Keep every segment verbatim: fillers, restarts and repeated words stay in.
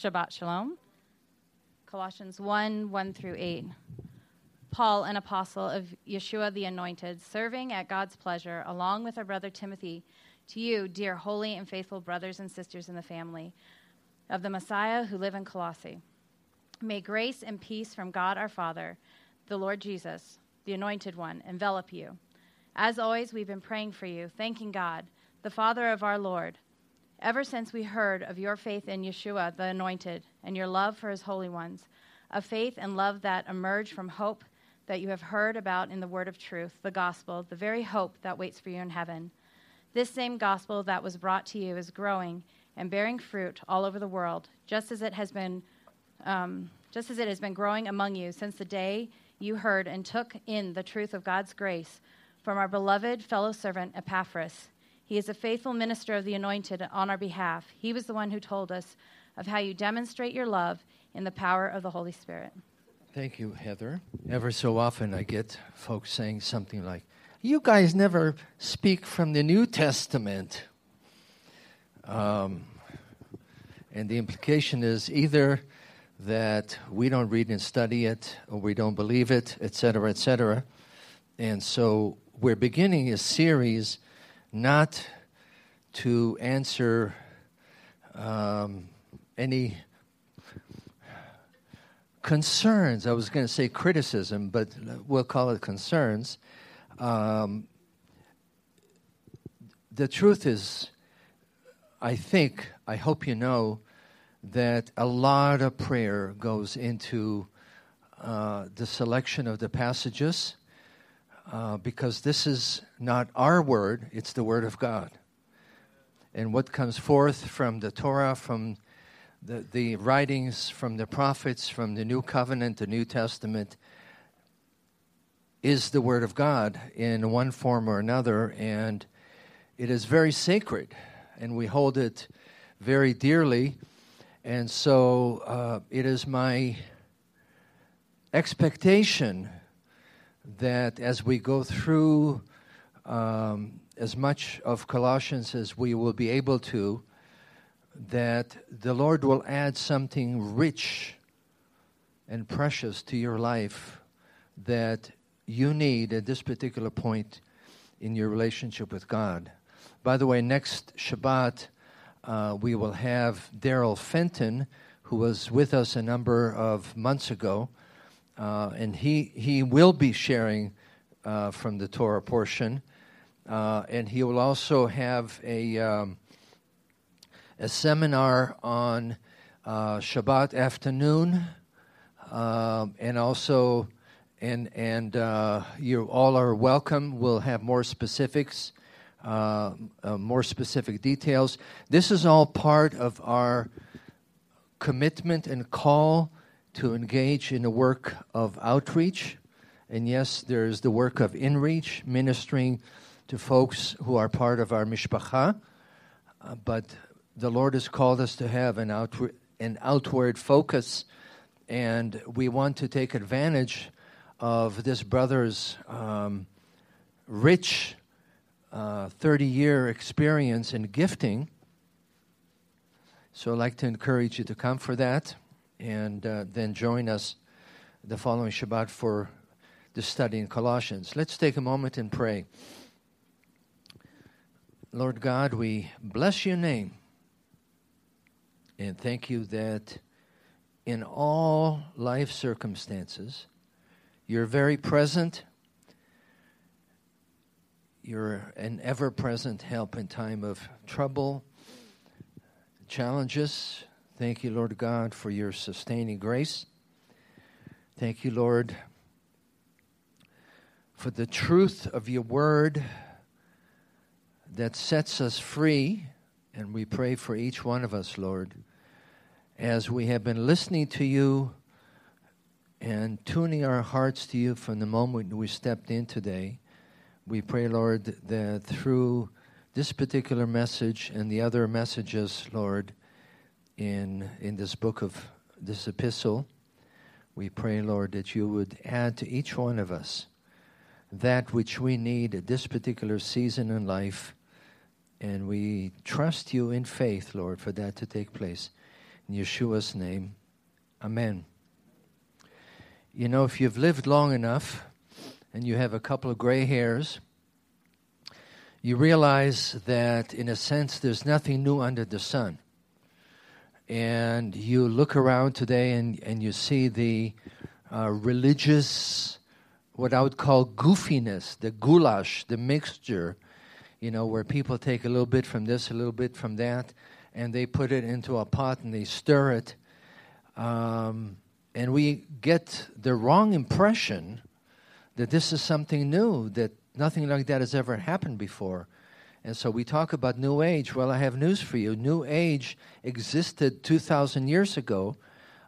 Shabbat Shalom. Colossians one, one through eight. Paul, an apostle of Yeshua the Anointed, serving at God's pleasure, along with our brother Timothy, to you, dear holy and faithful brothers and sisters in the family of the Messiah who live in Colossae. May grace and peace from God our Father, the Lord Jesus, the Anointed One, envelop you. As always, we've been praying for you, thanking God, the Father of our Lord, ever since we heard of your faith in Yeshua, the Anointed, and your love for his holy ones, a faith and love that emerge from hope that you have heard about in the word of truth, the gospel, the very hope that waits for you in heaven. This same gospel that was brought to you is growing and bearing fruit all over the world, just as it has been um, just as it has been growing among you since the day you heard and took in the truth of God's grace from our beloved fellow servant Epaphras. He is a faithful minister of the Anointed on our behalf. He was the one who told us of how you demonstrate your love in the power of the Holy Spirit. Thank you, Heather. Ever so often I get folks saying something like, you guys never speak from the New Testament. Um, and the implication is either that we don't read and study it, or we don't believe it, et cetera, et cetera. And so we're beginning a series not to answer um, any concerns. I was going to say criticism, but we'll call it concerns. Um, the truth is, I think, I hope you know, that a lot of prayer goes into uh, the selection of the passages. Uh, because this is not our word, it's the word of God. And what comes forth from the Torah, from the, the writings, from the prophets, from the New Covenant, the New Testament, is the word of God in one form or another. And it is very sacred, and we hold it very dearly. And so uh, it is my expectation that as we go through um, as much of Colossians as we will be able to, that the Lord will add something rich and precious to your life that you need at this particular point in your relationship with God. By the way, next Shabbat, uh, we will have Daryl Fenton, who was with us a number of months ago, Uh, and he, he will be sharing uh, from the Torah portion, uh, and he will also have a um, a seminar on uh, Shabbat afternoon, uh, and also and and uh, you all are welcome. We'll have more specifics, uh, uh, more specific details. This is all part of our commitment and call to engage in the work of outreach. And yes, there's the work of inreach, ministering to folks who are part of our Mishpacha. Uh, but the Lord has called us to have an, outward, an outward focus, and we want to take advantage of this brother's um, rich uh, thirty-year experience in gifting. So I'd like to encourage you to come for that. And uh, then join us the following Shabbat for the study in Colossians. Let's take a moment and pray. Lord God, we bless your name and thank you that in all life circumstances, you're very present. You're an ever-present help in time of trouble, challenges. Thank you, Lord God, for your sustaining grace. Thank you, Lord, for the truth of your word that sets us free. And we pray for each one of us, Lord, as we have been listening to you and tuning our hearts to you from the moment we stepped in today. We pray, Lord, that through this particular message and the other messages, Lord, In in this book of this epistle, we pray, Lord, that you would add to each one of us that which we need at this particular season in life. And we trust you in faith, Lord, for that to take place. In Yeshua's name, amen. You know, if you've lived long enough and you have a couple of gray hairs, you realize that, in a sense, there's nothing new under the sun. And you look around today and, and you see the uh, religious, what I would call goofiness, the goulash, the mixture, you know, where people take a little bit from this, a little bit from that, and they put it into a pot and they stir it. Um, and we get the wrong impression that this is something new, that nothing like that has ever happened before. And so we talk about New Age. Well, I have news for you. New Age existed two thousand years ago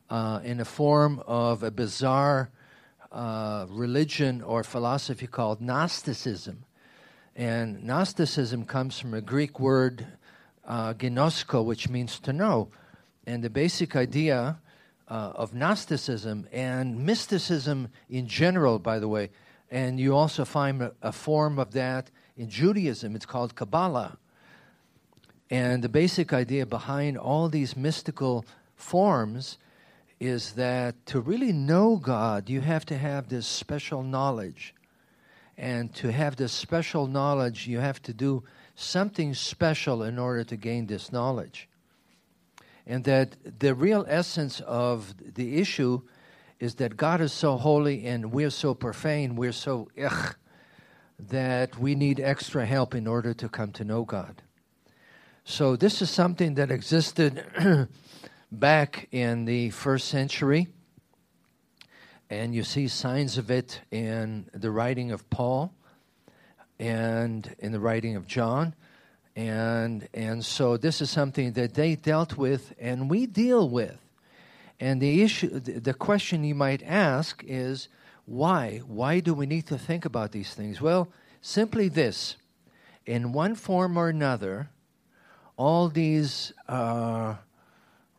uh, in the form of a bizarre uh, religion or philosophy called Gnosticism. And Gnosticism comes from a Greek word, uh, ginosko, which means to know. And the basic idea uh, of Gnosticism and mysticism in general, by the way, and you also find a, a form of that in Judaism. It's called Kabbalah. And the basic idea behind all these mystical forms is that to really know God, you have to have this special knowledge. And to have this special knowledge, you have to do something special in order to gain this knowledge. And that the real essence of the issue is that God is so holy and we're so profane, we're so ugh, that we need extra help in order to come to know God. So this is something that existed back in the first century, and you see signs of it in the writing of Paul and in the writing of John. And, and so this is something that they dealt with and we deal with. And the issue, the question you might ask is, why? Why do we need to think about these things? Well, simply this. In one form or another, all these uh,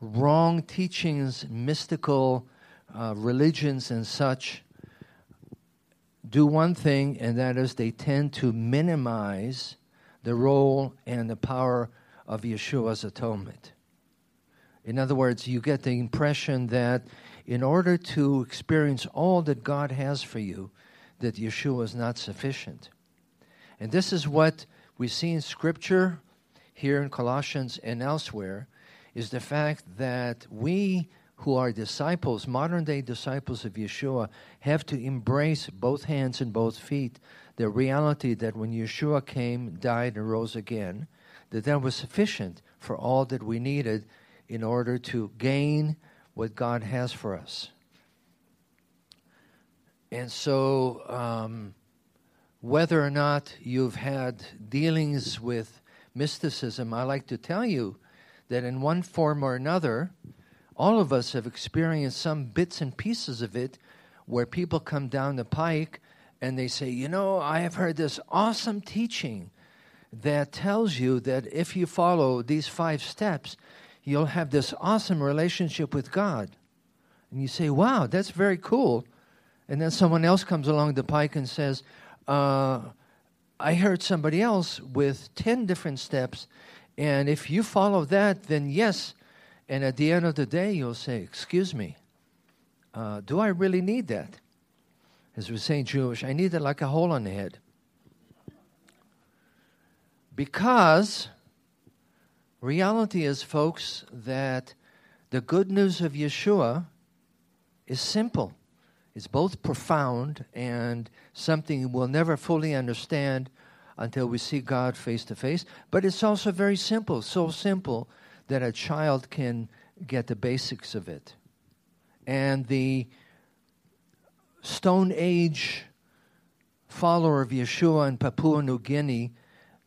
wrong teachings, mystical uh, religions and such, do one thing, and that is they tend to minimize the role and the power of Yeshua's atonement. In other words, you get the impression that in order to experience all that God has for you, that Yeshua is not sufficient. And this is what we see in Scripture, here in Colossians and elsewhere, is the fact that we who are disciples, modern-day disciples of Yeshua, have to embrace both hands and both feet the reality that when Yeshua came, died, and rose again, that that was sufficient for all that we needed in order to gain what God has for us. And so um, whether or not you've had dealings with mysticism, I like to tell you that in one form or another, all of us have experienced some bits and pieces of it where people come down the pike and they say, you know, I have heard this awesome teaching that tells you that if you follow these five steps, you'll have this awesome relationship with God. And you say, wow, that's very cool. And then someone else comes along the pike and says, uh, I heard somebody else with ten different steps, and if you follow that, then yes. And at the end of the day, you'll say, excuse me, uh, do I really need that? As we say in Jewish, I need it like a hole on the head. Because reality is, folks, that the good news of Yeshua is simple. It's both profound and something we'll never fully understand until we see God face to face. But it's also very simple, so simple that a child can get the basics of it. And the Stone Age follower of Yeshua in Papua New Guinea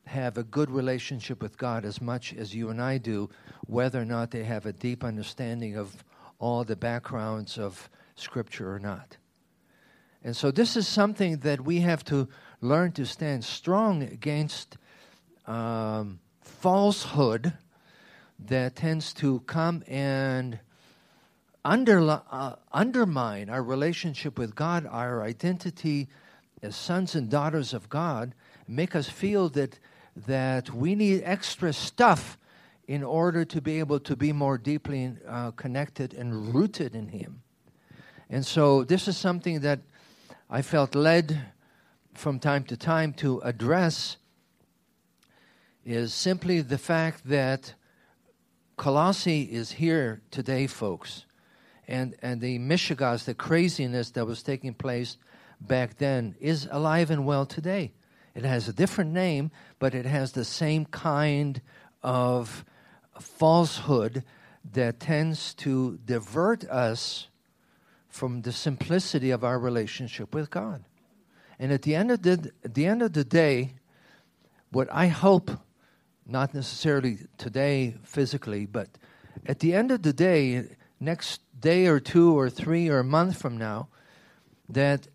have a good relationship with God as much as you and I do, whether or not they have a deep understanding of all the backgrounds of Scripture or not. And so this is something that we have to learn to stand strong against um, falsehood that tends to come and underli- uh, undermine our relationship with God, our identity as sons and daughters of God, make us feel that that we need extra stuff in order to be able to be more deeply uh, connected and rooted in Him. And so this is something that I felt led from time to time to address, is simply the fact that Colossae is here today, folks. And and the mishigas, the craziness that was taking place back then, is alive and well today. It has a different name, but it has the same kind of falsehood that tends to divert us from the simplicity of our relationship with God. And at the end of the, at the end of the day, what I hope, not necessarily today physically, but at the end of the day, next day or two or three or a month from now, that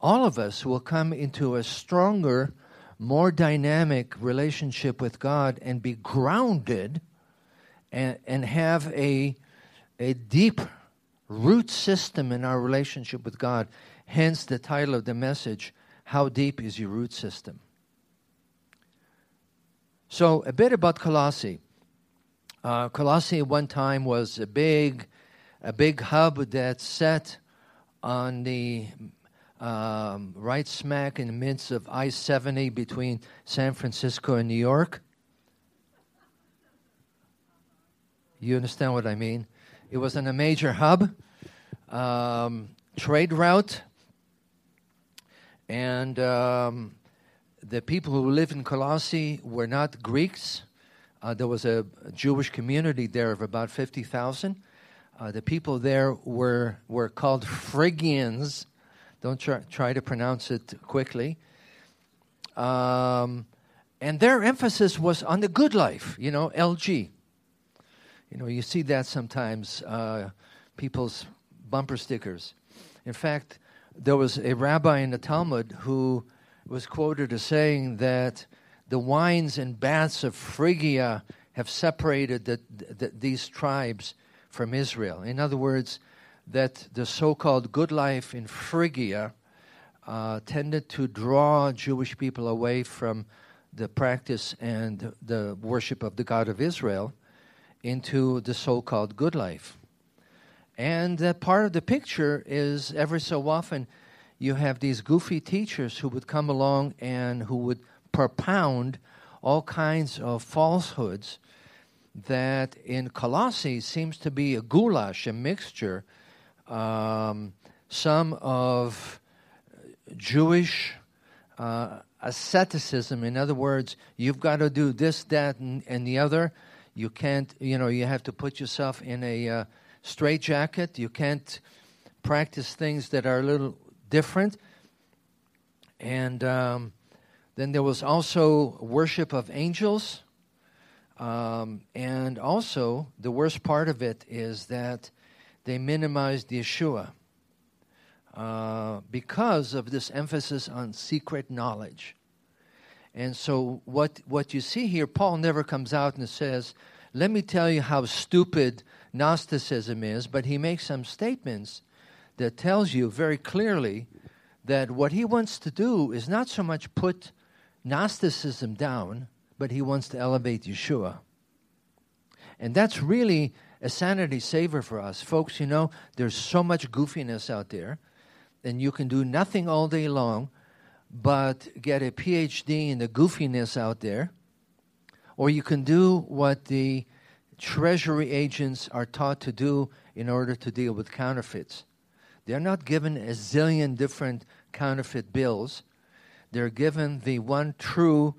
all of us will come into a stronger, more dynamic relationship with God and be grounded and, and have a, a deep root system in our relationship with God. Hence the title of the message, How Deep is Your Root System? So a bit about Colossae. Uh, Colossae at one time was a big, a big hub that sat on the Um, right smack in the midst of I seventy between San Francisco and New York. You understand what I mean? It was in a major hub, um, trade route, and um, the people who lived in Colossae were not Greeks. Uh, there was a Jewish community there of about fifty thousand. Uh, the people there were were called Phrygians. Don't try, try to pronounce it quickly. Um, and their emphasis was on the good life, you know, L G. You know, you see that sometimes, uh, people's bumper stickers. In fact, there was a rabbi in the Talmud who was quoted as saying that the wines and baths of Phrygia have separated the, the, these tribes from Israel. In other words, that the so-called good life in Phrygia uh, tended to draw Jewish people away from the practice and the worship of the God of Israel into the so-called good life. And that part of the picture is every so often you have these goofy teachers who would come along and who would propound all kinds of falsehoods that in Colossae seems to be a goulash, a mixture. Um, some of Jewish uh, asceticism. In other words, you've got to do this, that, and, and the other. You can't, you know, you have to put yourself in a uh, straitjacket. You can't practice things that are a little different. And um, then there was also worship of angels. Um, and also, the worst part of it is that they minimized Yeshua uh, because of this emphasis on secret knowledge. And so what, what you see here, Paul never comes out and says, let me tell you how stupid Gnosticism is, but he makes some statements that tells you very clearly that what he wants to do is not so much put Gnosticism down, but he wants to elevate Yeshua. And that's really a sanity saver for us. Folks, you know, there's so much goofiness out there, and you can do nothing all day long but get a P H D in the goofiness out there, or you can do what the treasury agents are taught to do in order to deal with counterfeits. They're not given a zillion different counterfeit bills. They're given the one true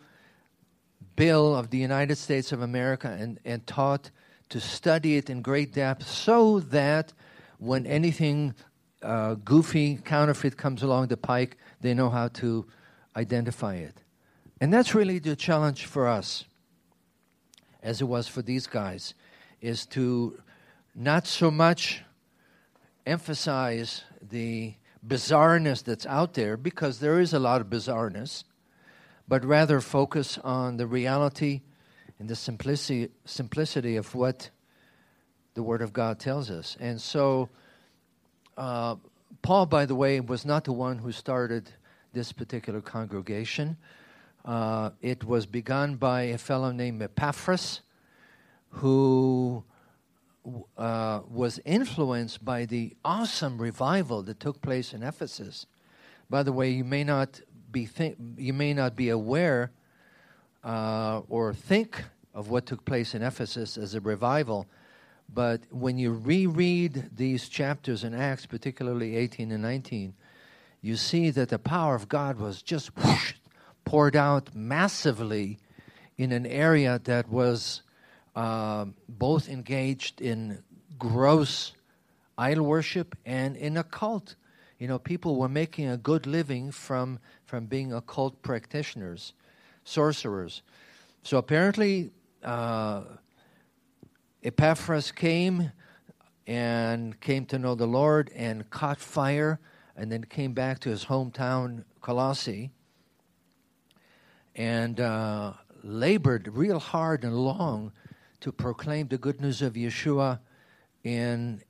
bill of the United States of America and, and taught to study it in great depth so that when anything uh, goofy, counterfeit comes along the pike, they know how to identify it. And that's really the challenge for us, as it was for these guys, is to not so much emphasize the bizarreness that's out there, because there is a lot of bizarreness, but rather focus on the reality and the simplicity simplicity of what the Word of God tells us. And so, uh, Paul, by the way, was not the one who started this particular congregation. Uh, it was begun by a fellow named Epaphras, who uh, was influenced by the awesome revival that took place in Ephesus. By the way, you may not be think, you may not be aware uh, or think of what took place in Ephesus as a revival, but when you reread these chapters in Acts, particularly eighteen and nineteen, you see that the power of God was just whoosh, poured out massively in an area that was uh, both engaged in gross idol worship and in a cult. You know, people were making a good living from, from being occult practitioners, sorcerers. So apparently, uh, Epaphras came and came to know the Lord and caught fire and then came back to his hometown, Colossae, and uh, labored real hard and long to proclaim the good news of Yeshua in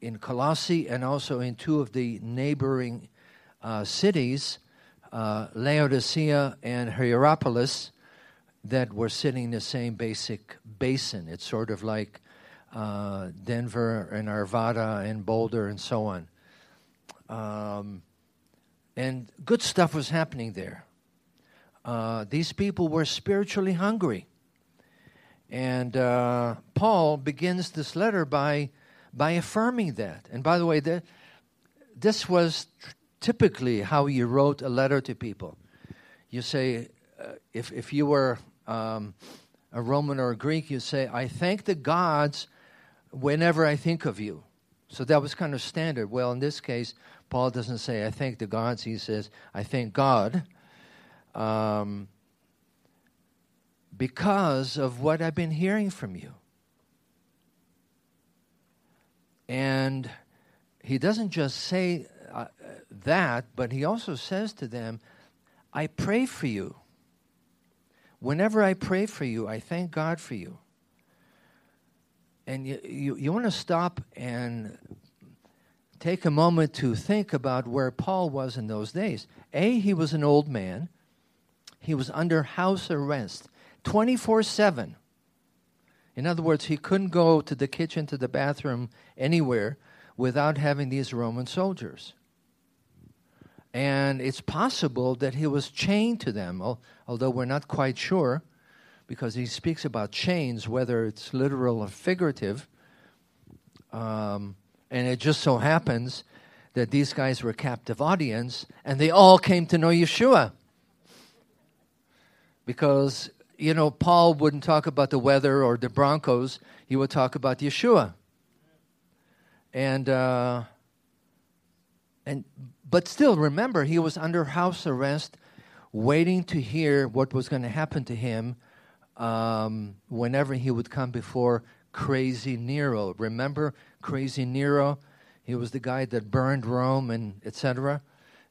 in Colossae and also in two of the neighboring uh, cities, uh, Laodicea and Hierapolis, that were sitting in the same basic basin. It's sort of like uh, Denver and Arvada and Boulder and so on. Um, and good stuff was happening there. Uh, these people were spiritually hungry. And uh, Paul begins this letter by by affirming that. And by the way, the, this was t- typically how you wrote a letter to people. You say, Uh, if if you were um, a Roman or a Greek, you say, I thank the gods whenever I think of you. So that was kind of standard. Well, in this case, Paul doesn't say, I thank the gods. He says, I thank God um, because of what I've been hearing from you. And he doesn't just say uh, that, but he also says to them, I pray for you. Whenever I pray for you, I thank God for you. And you, you, you want to stop and take a moment to think about where Paul was in those days. A, he was an old man. He was under house arrest, twenty-four seven. In other words, he couldn't go to the kitchen, to the bathroom, anywhere without having these Roman soldiers. And it's possible that he was chained to them, although we're not quite sure, because he speaks about chains, whether it's literal or figurative. Um, and it just so happens that these guys were a captive audience, and they all came to know Yeshua. Because, you know, Paul wouldn't talk about the weather or the Broncos. He would talk about Yeshua. And... Uh, And, but still, remember, he was under house arrest, waiting to hear what was going to happen to him um, whenever he would come before crazy Nero. Remember crazy Nero? He was the guy that burned Rome and et cetera.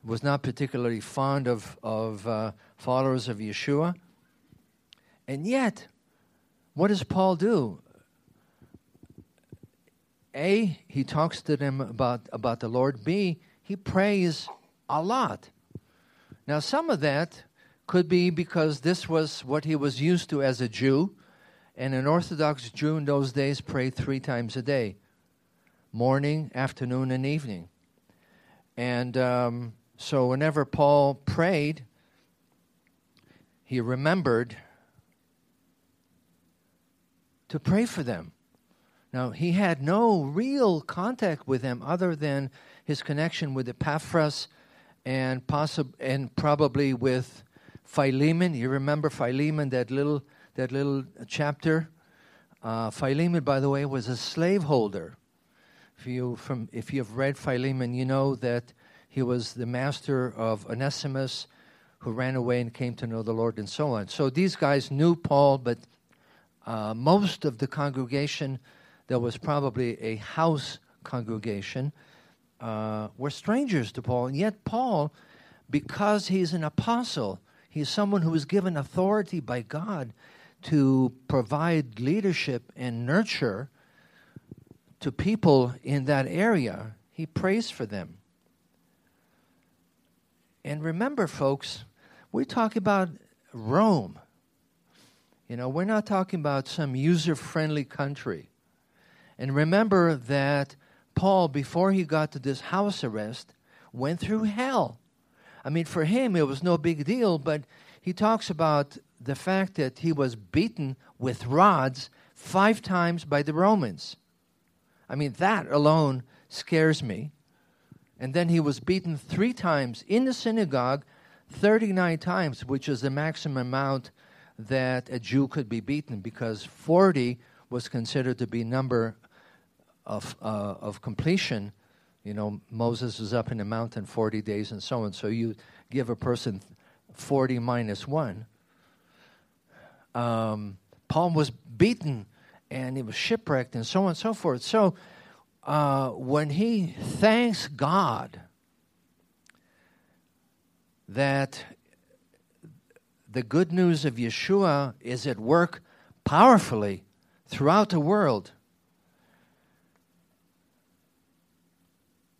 Was not particularly fond of, of uh, followers of Yeshua. And yet, what does Paul do? A, he talks to them about, about the Lord. B, he prays a lot. Now, some of that could be because this was what he was used to as a Jew, and an Orthodox Jew in those days prayed three times a day, morning, afternoon, and evening. And um, so whenever Paul prayed, he remembered to pray for them. Now, he had no real contact with them other than his connection with Epaphras and possi- and probably with Philemon. You remember Philemon, that little that little chapter? Uh, Philemon, by the way, was a slaveholder. If, you, from, if you've read Philemon, you know that he was the master of Onesimus, who ran away and came to know the Lord and so on. So these guys knew Paul, but uh, most of the congregation, that was probably a house congregation, uh, were strangers to Paul. And yet Paul, because he's an apostle, he's someone who is given authority by God to provide leadership and nurture to people in that area, he prays for them. And remember, folks, we talk about Rome. You know, we're not talking about some user-friendly country. And remember that Paul, before he got to this house arrest, went through hell. I mean, for him, it was no big deal, but he talks about the fact that he was beaten with rods five times by the Romans. I mean, that alone scares me. And then he was beaten three times in the synagogue, thirty-nine times, which is the maximum amount that a Jew could be beaten, because forty was considered to be number of uh, of completion. You know, Moses was up in the mountain forty days and so on. So you give a person forty minus one. Um, Paul was beaten, and he was shipwrecked, and so on and so forth. So uh, when he thanks God that the good news of Yeshua is at work powerfully throughout the world,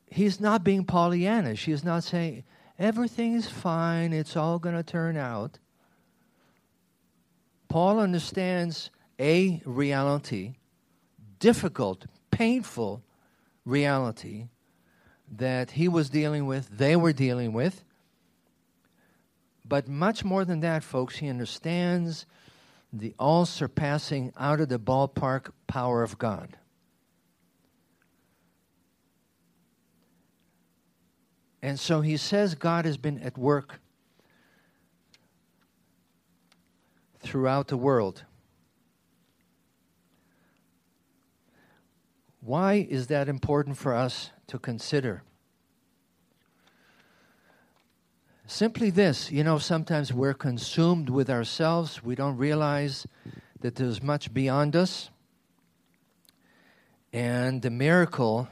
he's not being Pollyannish. He's not saying, everything's fine, it's all going to turn out. Paul understands a reality, difficult, painful reality that he was dealing with, they were dealing with. But much more than that, folks, he understands the all-surpassing, out-of-the-ballpark power of God. And so he says God has been at work throughout the world. Why is that important for us to consider? Simply this, you know, sometimes we're consumed with ourselves. We don't realize that there's much beyond us. And the miracle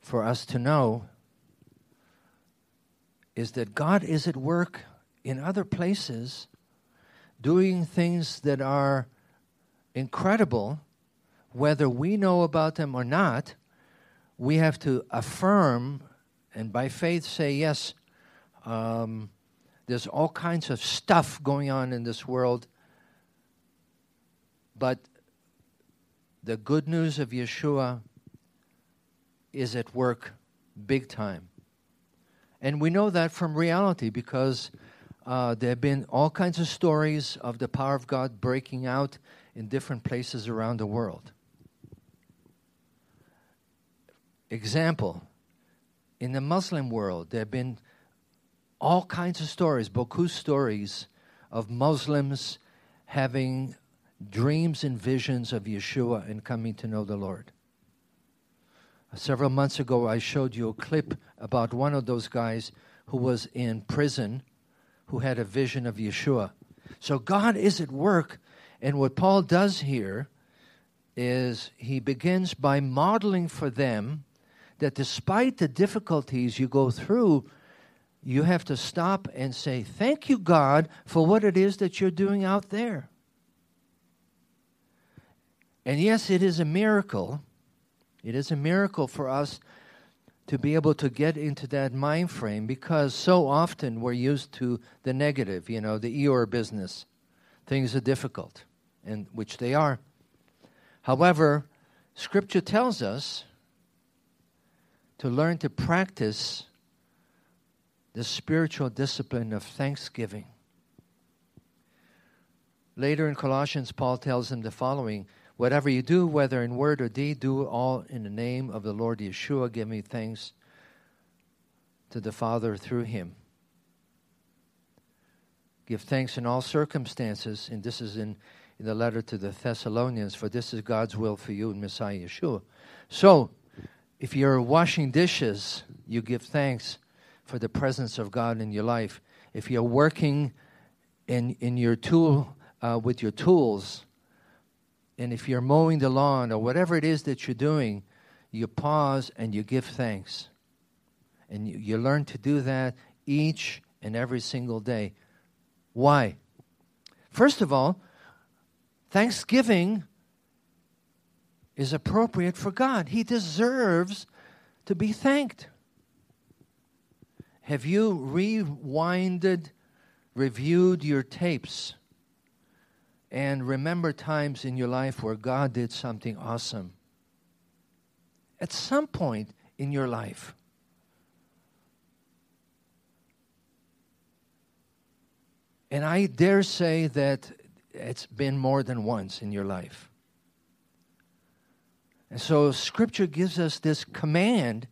for us to know is that God is at work in other places doing things that are incredible. Whether we know about them or not, we have to affirm and by faith say, yes, um, there's all kinds of stuff going on in this world, but the good news of Yeshua is at work big time. And we know that from reality, because uh, there have been all kinds of stories of the power of God breaking out in different places around the world. Example, in the Muslim world, there have been all kinds of stories, beaucoup stories of Muslims having dreams and visions of Yeshua and coming to know the Lord. Several months ago, I showed you a clip about one of those guys who was in prison, who had a vision of Yeshua. So God is at work, and what Paul does here is he begins by modeling for them that despite the difficulties you go through, you have to stop and say, thank you, God, for what it is that you're doing out there. And yes, it is a miracle. It is a miracle for us to be able to get into that mind frame, because so often we're used to the negative, you know, the Eeyore business. Things are difficult, and which they are. However, Scripture tells us to learn to practice the spiritual discipline of thanksgiving. Later in Colossians, Paul tells them the following: whatever you do, whether in word or deed, do all in the name of the Lord Yeshua, giving thanks to the Father through him. Give thanks in all circumstances, and this is in, in the letter to the Thessalonians, for this is God's will for you in Messiah Yeshua. So, if you're washing dishes, you give thanks for the presence of God in your life. If you're working in in your tool uh, with your tools, and if you're mowing the lawn or whatever it is that you're doing, you pause and you give thanks. And you, you learn to do that each and every single day. Why? First of all, thanksgiving is appropriate for God. He deserves to be thanked. Have you rewinded, reviewed your tapes and remember times in your life where God did something awesome. At some point in your life, and I dare say that it's been more than once in your life. And so Scripture gives us this command.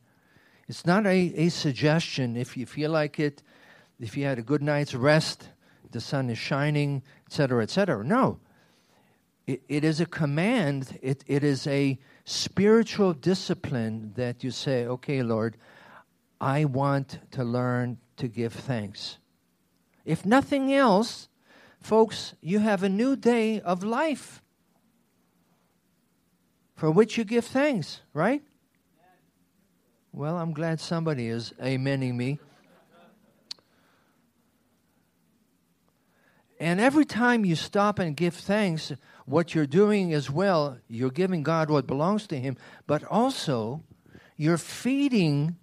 It's not a, a suggestion. If you feel like it, if you had a good night's rest, the sun is shining, et cetera, et cetera. No. It, it is a command. It, it is a spiritual discipline that you say, okay, Lord, I want to learn to give thanks. If nothing else, folks, you have a new day of life for which you give thanks, right? Well, I'm glad somebody is amening me. And every time you stop and give thanks, what you're doing is, well, you're giving God what belongs to Him, but also you're feeding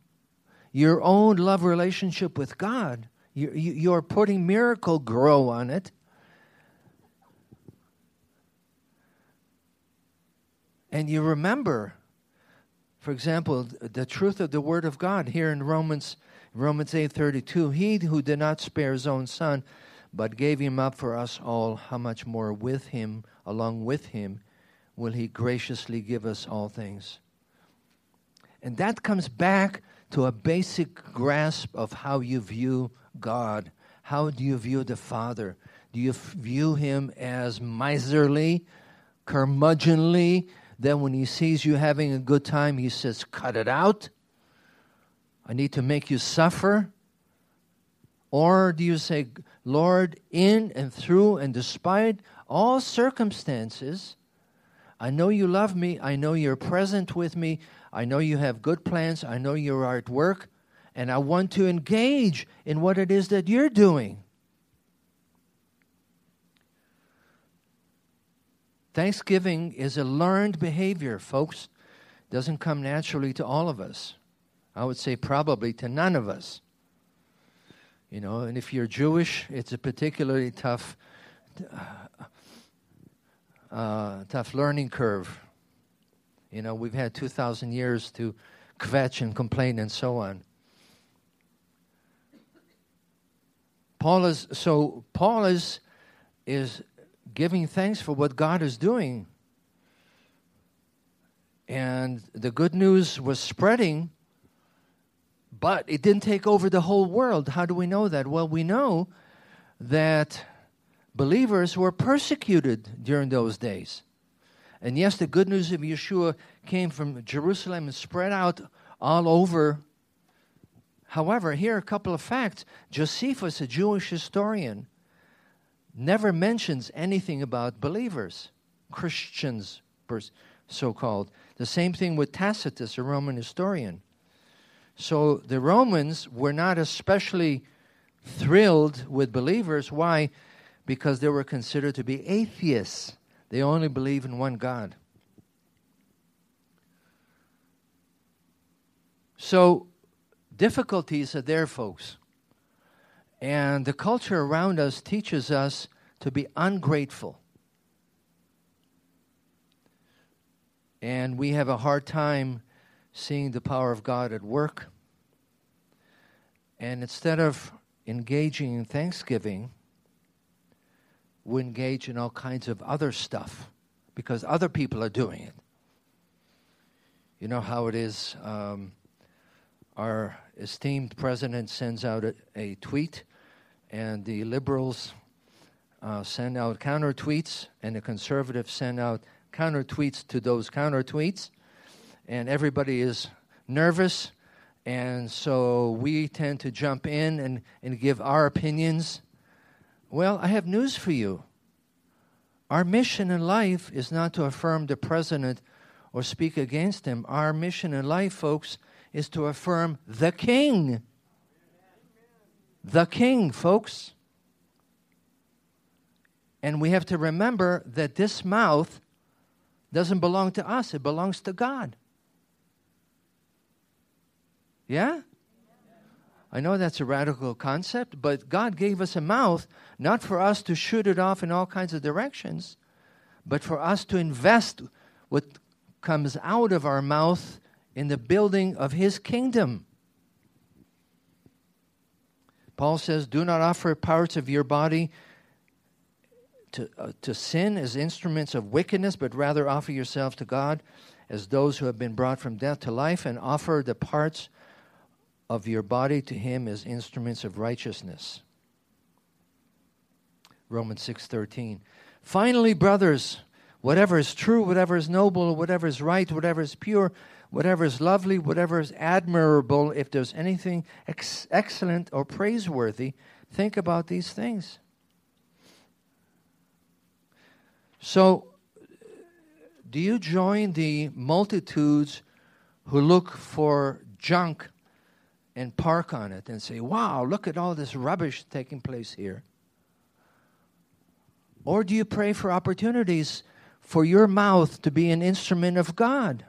your own love relationship with God. You're, you're putting miracle grow on it. And you remember, for example, the truth of the Word of God here in Romans, Romans eight thirty-two. He who did not spare His own Son, but gave Him up for us all, how much more with Him, along with Him, will He graciously give us all things. And that comes back to a basic grasp of how you view God. How do you view the Father? Do you view Him as miserly, curmudgeonly? Then when He sees you having a good time, He says, cut it out. I need to make you suffer. Or do you say, Lord, in and through and despite all circumstances, I know you love me, I know you're present with me, I know you have good plans, I know you are at work, and I want to engage in what it is that you're doing. Thanksgiving is a learned behavior, folks. It doesn't come naturally to all of us. I would say probably to none of us. You know, and if you're Jewish, it's a particularly tough uh, uh, tough learning curve. You know, we've had two thousand years to kvetch and complain and so on. Paul is, so Paul is, is giving thanks for what God is doing. And the good news was spreading, but it didn't take over the whole world. How do we know that? Well, we know that believers were persecuted during those days. And yes, the good news of Yeshua came from Jerusalem and spread out all over. However, here are a couple of facts. Josephus, a Jewish historian, never mentions anything about believers, Christians, so-called. The same thing with Tacitus, a Roman historian. So the Romans were not especially thrilled with believers. Why? Because they were considered to be atheists. They only believe in one God. So difficulties are there, folks. And the culture around us teaches us to be ungrateful. And we have a hard time seeing the power of God at work. And instead of engaging in thanksgiving, we engage in all kinds of other stuff because other people are doing it. You know how it is. Um, our esteemed president sends out a, a tweet, and the liberals uh, send out counter tweets, and the conservatives send out counter tweets to those counter tweets. And everybody is nervous, and so we tend to jump in and, and give our opinions. Well, I have news for you. Our mission in life is not to affirm the president or speak against him. Our mission in life, folks, is to affirm the King. The King, folks. And we have to remember that this mouth doesn't belong to us. It belongs to God. Yeah? I know that's a radical concept, but God gave us a mouth not for us to shoot it off in all kinds of directions, but for us to invest what comes out of our mouth in the building of His kingdom. Paul says, do not offer parts of your body to, uh, to sin as instruments of wickedness, but rather offer yourselves to God as those who have been brought from death to life, and offer the parts of your body to Him as instruments of righteousness. Romans six thirteen. Finally, brothers, whatever is true, whatever is noble, whatever is right, whatever is pure, whatever is lovely, whatever is admirable, if there's anything ex- excellent or praiseworthy, think about these things. So, do you join the multitudes who look for junk and park on it and say, wow, look at all this rubbish taking place here? Or do you pray for opportunities for your mouth to be an instrument of God?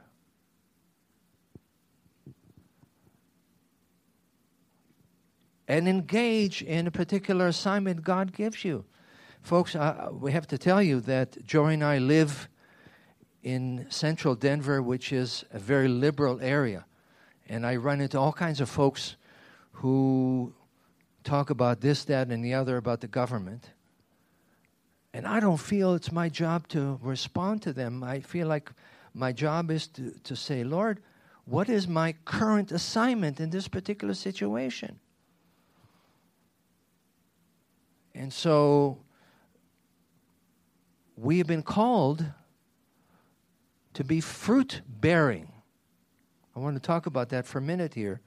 And engage in a particular assignment God gives you. Folks, uh, we have to tell you that Jory and I live in central Denver, which is a very liberal area. And I run into all kinds of folks who talk about this, that, and the other about the government. And I don't feel it's my job to respond to them. I feel like my job is to, to say, Lord, what is my current assignment in this particular situation? And so we have been called to be fruit-bearing. I want to talk about that for a minute here.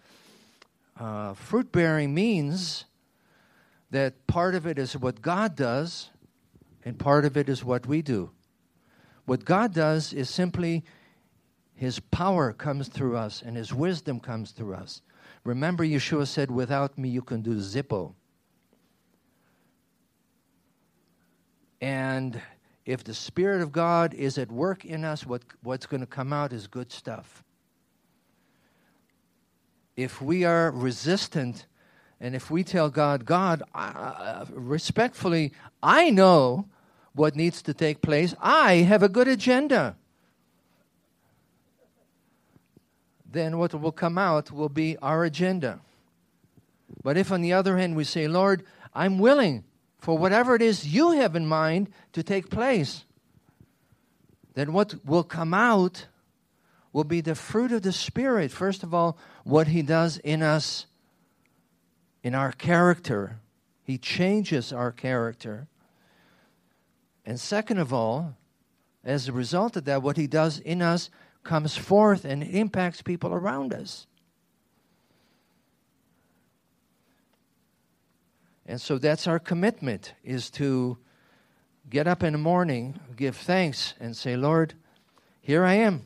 Uh, fruit-bearing means that part of it is what God does and part of it is what we do. What God does is simply His power comes through us and His wisdom comes through us. Remember, Yeshua said, without me you can do zippo. And if the Spirit of God is at work in us, what, what's going to come out is good stuff. If we are resistant, and if we tell God, God, uh, respectfully, I know what needs to take place. I have a good agenda. Then what will come out will be our agenda. But if, on the other hand, we say, Lord, I'm willing for whatever it is you have in mind to take place, then what will come out will be the fruit of the Spirit. First of all, what He does in us, in our character. He changes our character. And second of all, as a result of that, what He does in us comes forth and impacts people around us. And so that's our commitment, is to get up in the morning, give thanks, and say, Lord, here I am.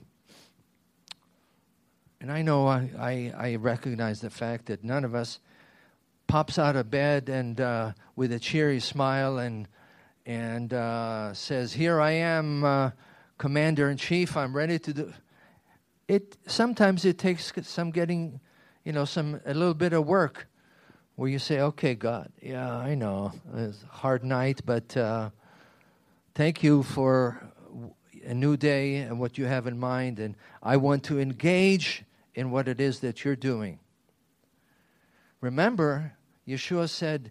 And I know I, I, I recognize the fact that none of us pops out of bed and uh, with a cheery smile and, and uh, says, here I am, uh, Commander-in-Chief, I'm ready to do it. Sometimes it takes some getting, you know, some a little bit of work, where you say, okay, God, yeah, I know, it's a hard night, but uh, thank you for a new day and what you have in mind, and I want to engage in what it is that you're doing. Remember, Yeshua said,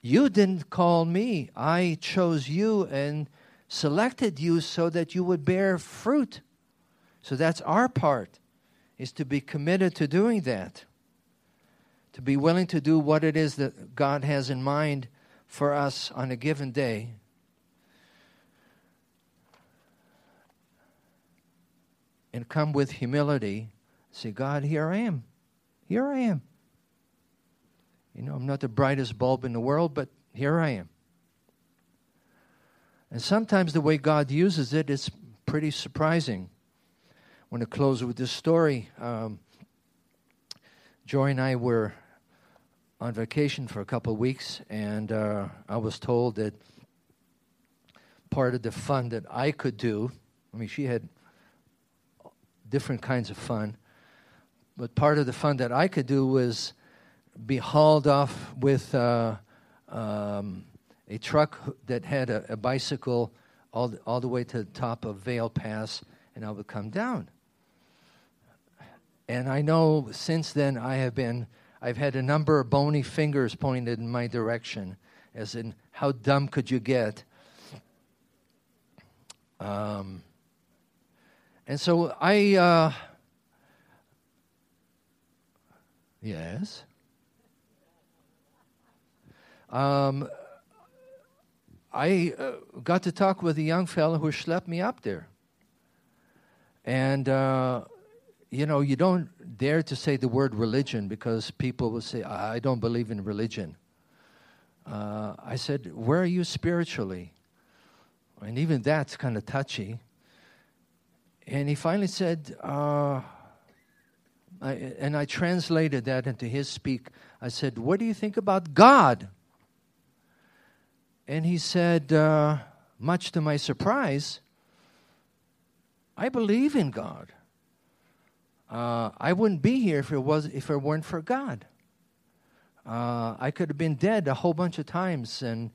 you didn't call me, I chose you and selected you so that you would bear fruit. So that's our part, is to be committed to doing that. To be willing to do what it is that God has in mind for us on a given day. And come with humility. Say, God, here I am. Here I am. You know, I'm not the brightest bulb in the world, but here I am. And sometimes the way God uses it is pretty surprising. I want to close with this story. Um, Jory and I were on vacation for a couple of weeks, and uh, I was told that part of the fun that I could do, I mean, she had different kinds of fun, but part of the fun that I could do was be hauled off with uh, um, a truck that had a, a bicycle all the, all the way to the top of Vail Pass, and I would come down. And I know since then I have been, I've had a number of bony fingers pointed in my direction, as in, how dumb could you get? Um, and so I, uh, yes, um, I uh, got to talk with a young fellow who schlepped me up there. And, uh, you know, you don't dare to say the word religion because people will say, I don't believe in religion. Uh, I said, where are you spiritually? And even that's kind of touchy. And he finally said, uh, I, and I translated that into his speak. I said, what do you think about God? And he said, uh, much to my surprise, I believe in God. Uh, I wouldn't be here if it was if it weren't for God. Uh, I could have been dead a whole bunch of times, and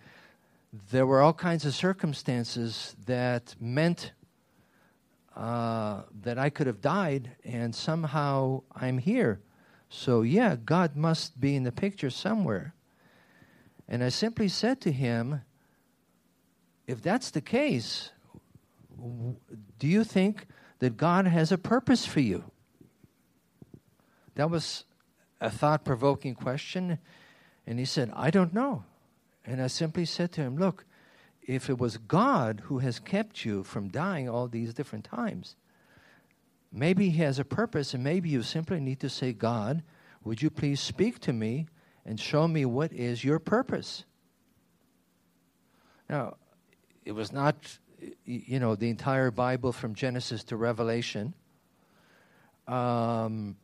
there were all kinds of circumstances that meant uh, that I could have died, and somehow I'm here. So, yeah, God must be in the picture somewhere. And I simply said to him, if that's the case, do you think that God has a purpose for you? That was a thought-provoking question. And he said, I don't know. And I simply said to him, look, if it was God who has kept you from dying all these different times, maybe he has a purpose, and maybe you simply need to say, God, would you please speak to me and show me what is your purpose? Now, it was not, you know, the entire Bible from Genesis to Revelation. Um,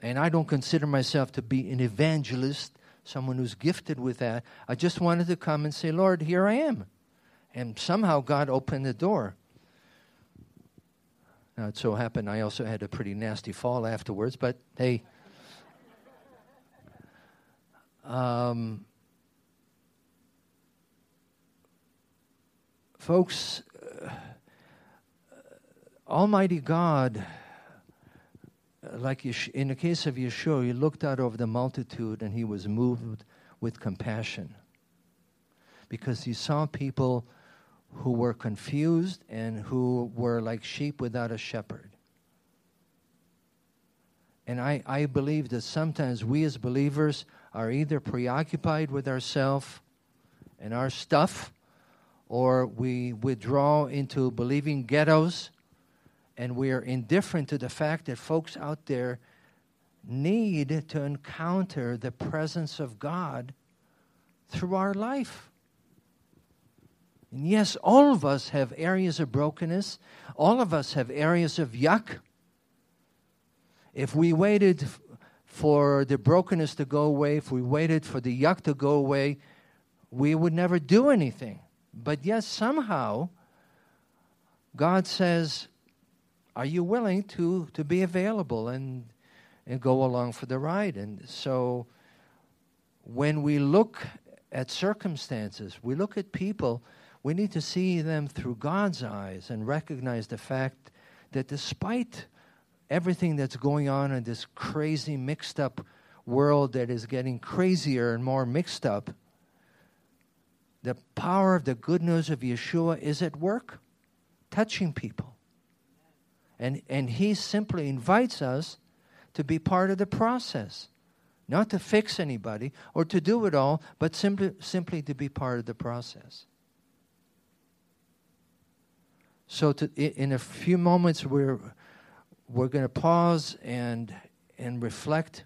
and I don't consider myself to be an evangelist, someone who's gifted with that. I just wanted to come and say, Lord, here I am. And somehow God opened the door. Now, it so happened I also had a pretty nasty fall afterwards, but hey. Um, folks, uh, Almighty God, like in the case of Yeshua, he looked out over the multitude and he was moved with compassion because he saw people who were confused and who were like sheep without a shepherd. And I, I believe that sometimes we as believers are either preoccupied with ourselves and our stuff, or we withdraw into believing ghettos. And we are indifferent to the fact that folks out there need to encounter the presence of God through our life. And yes, all of us have areas of brokenness. All of us have areas of yuck. If we waited for the brokenness to go away, if we waited for the yuck to go away, we would never do anything. But yes, somehow, God says, are you willing to, to be available and and go along for the ride? And so when we look at circumstances, we look at people, we need to see them through God's eyes and recognize the fact that despite everything that's going on in this crazy mixed up world that is getting crazier and more mixed up, the power of the good news of Yeshua is at work, touching people. And and he simply invites us to be part of the process, not to fix anybody or to do it all, but simply simply to be part of the process. So to, in a few moments, we're we're going to pause and and reflect.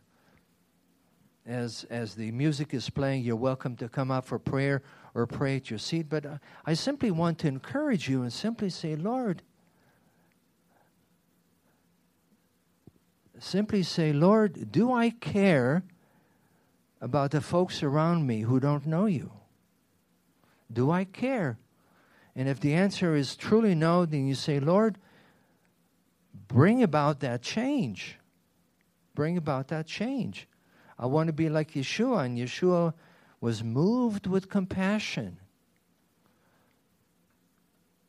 As as the music is playing, you're welcome to come out for prayer or pray at your seat. But I, I simply want to encourage you and simply say, Lord. Simply say, Lord, do I care about the folks around me who don't know you? Do I care? And if the answer is truly no, then you say, Lord, bring about that change. Bring about that change. I want to be like Yeshua. And Yeshua was moved with compassion.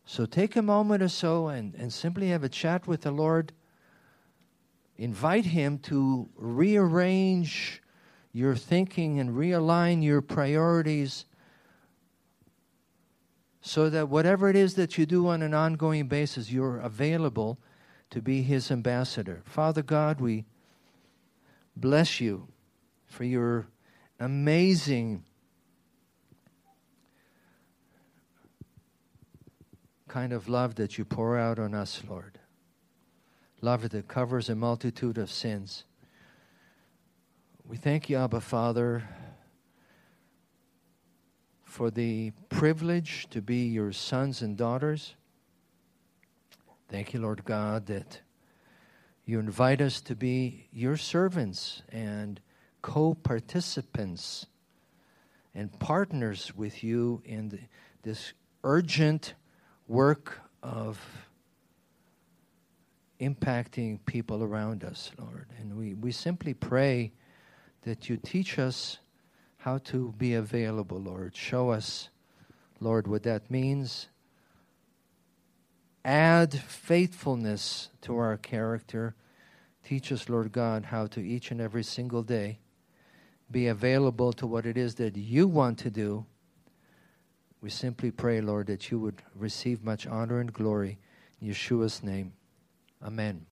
So take a moment or so and, and simply have a chat with the Lord. Invite Him to rearrange your thinking and realign your priorities so that whatever it is that you do on an ongoing basis, you're available to be His ambassador. Father God, we bless You for Your amazing kind of love that You pour out on us, Lord. Love that covers a multitude of sins. We thank You, Abba Father, for the privilege to be Your sons and daughters. Thank You, Lord God, that You invite us to be Your servants and co-participants and partners with You in the, this urgent work of impacting people around us, Lord. And we, we simply pray that You teach us how to be available, Lord. Show us, Lord, what that means. Add faithfulness to our character. Teach us, Lord God, how to each and every single day be available to what it is that You want to do. We simply pray, Lord, that You would receive much honor and glory in Yeshua's name. Amen.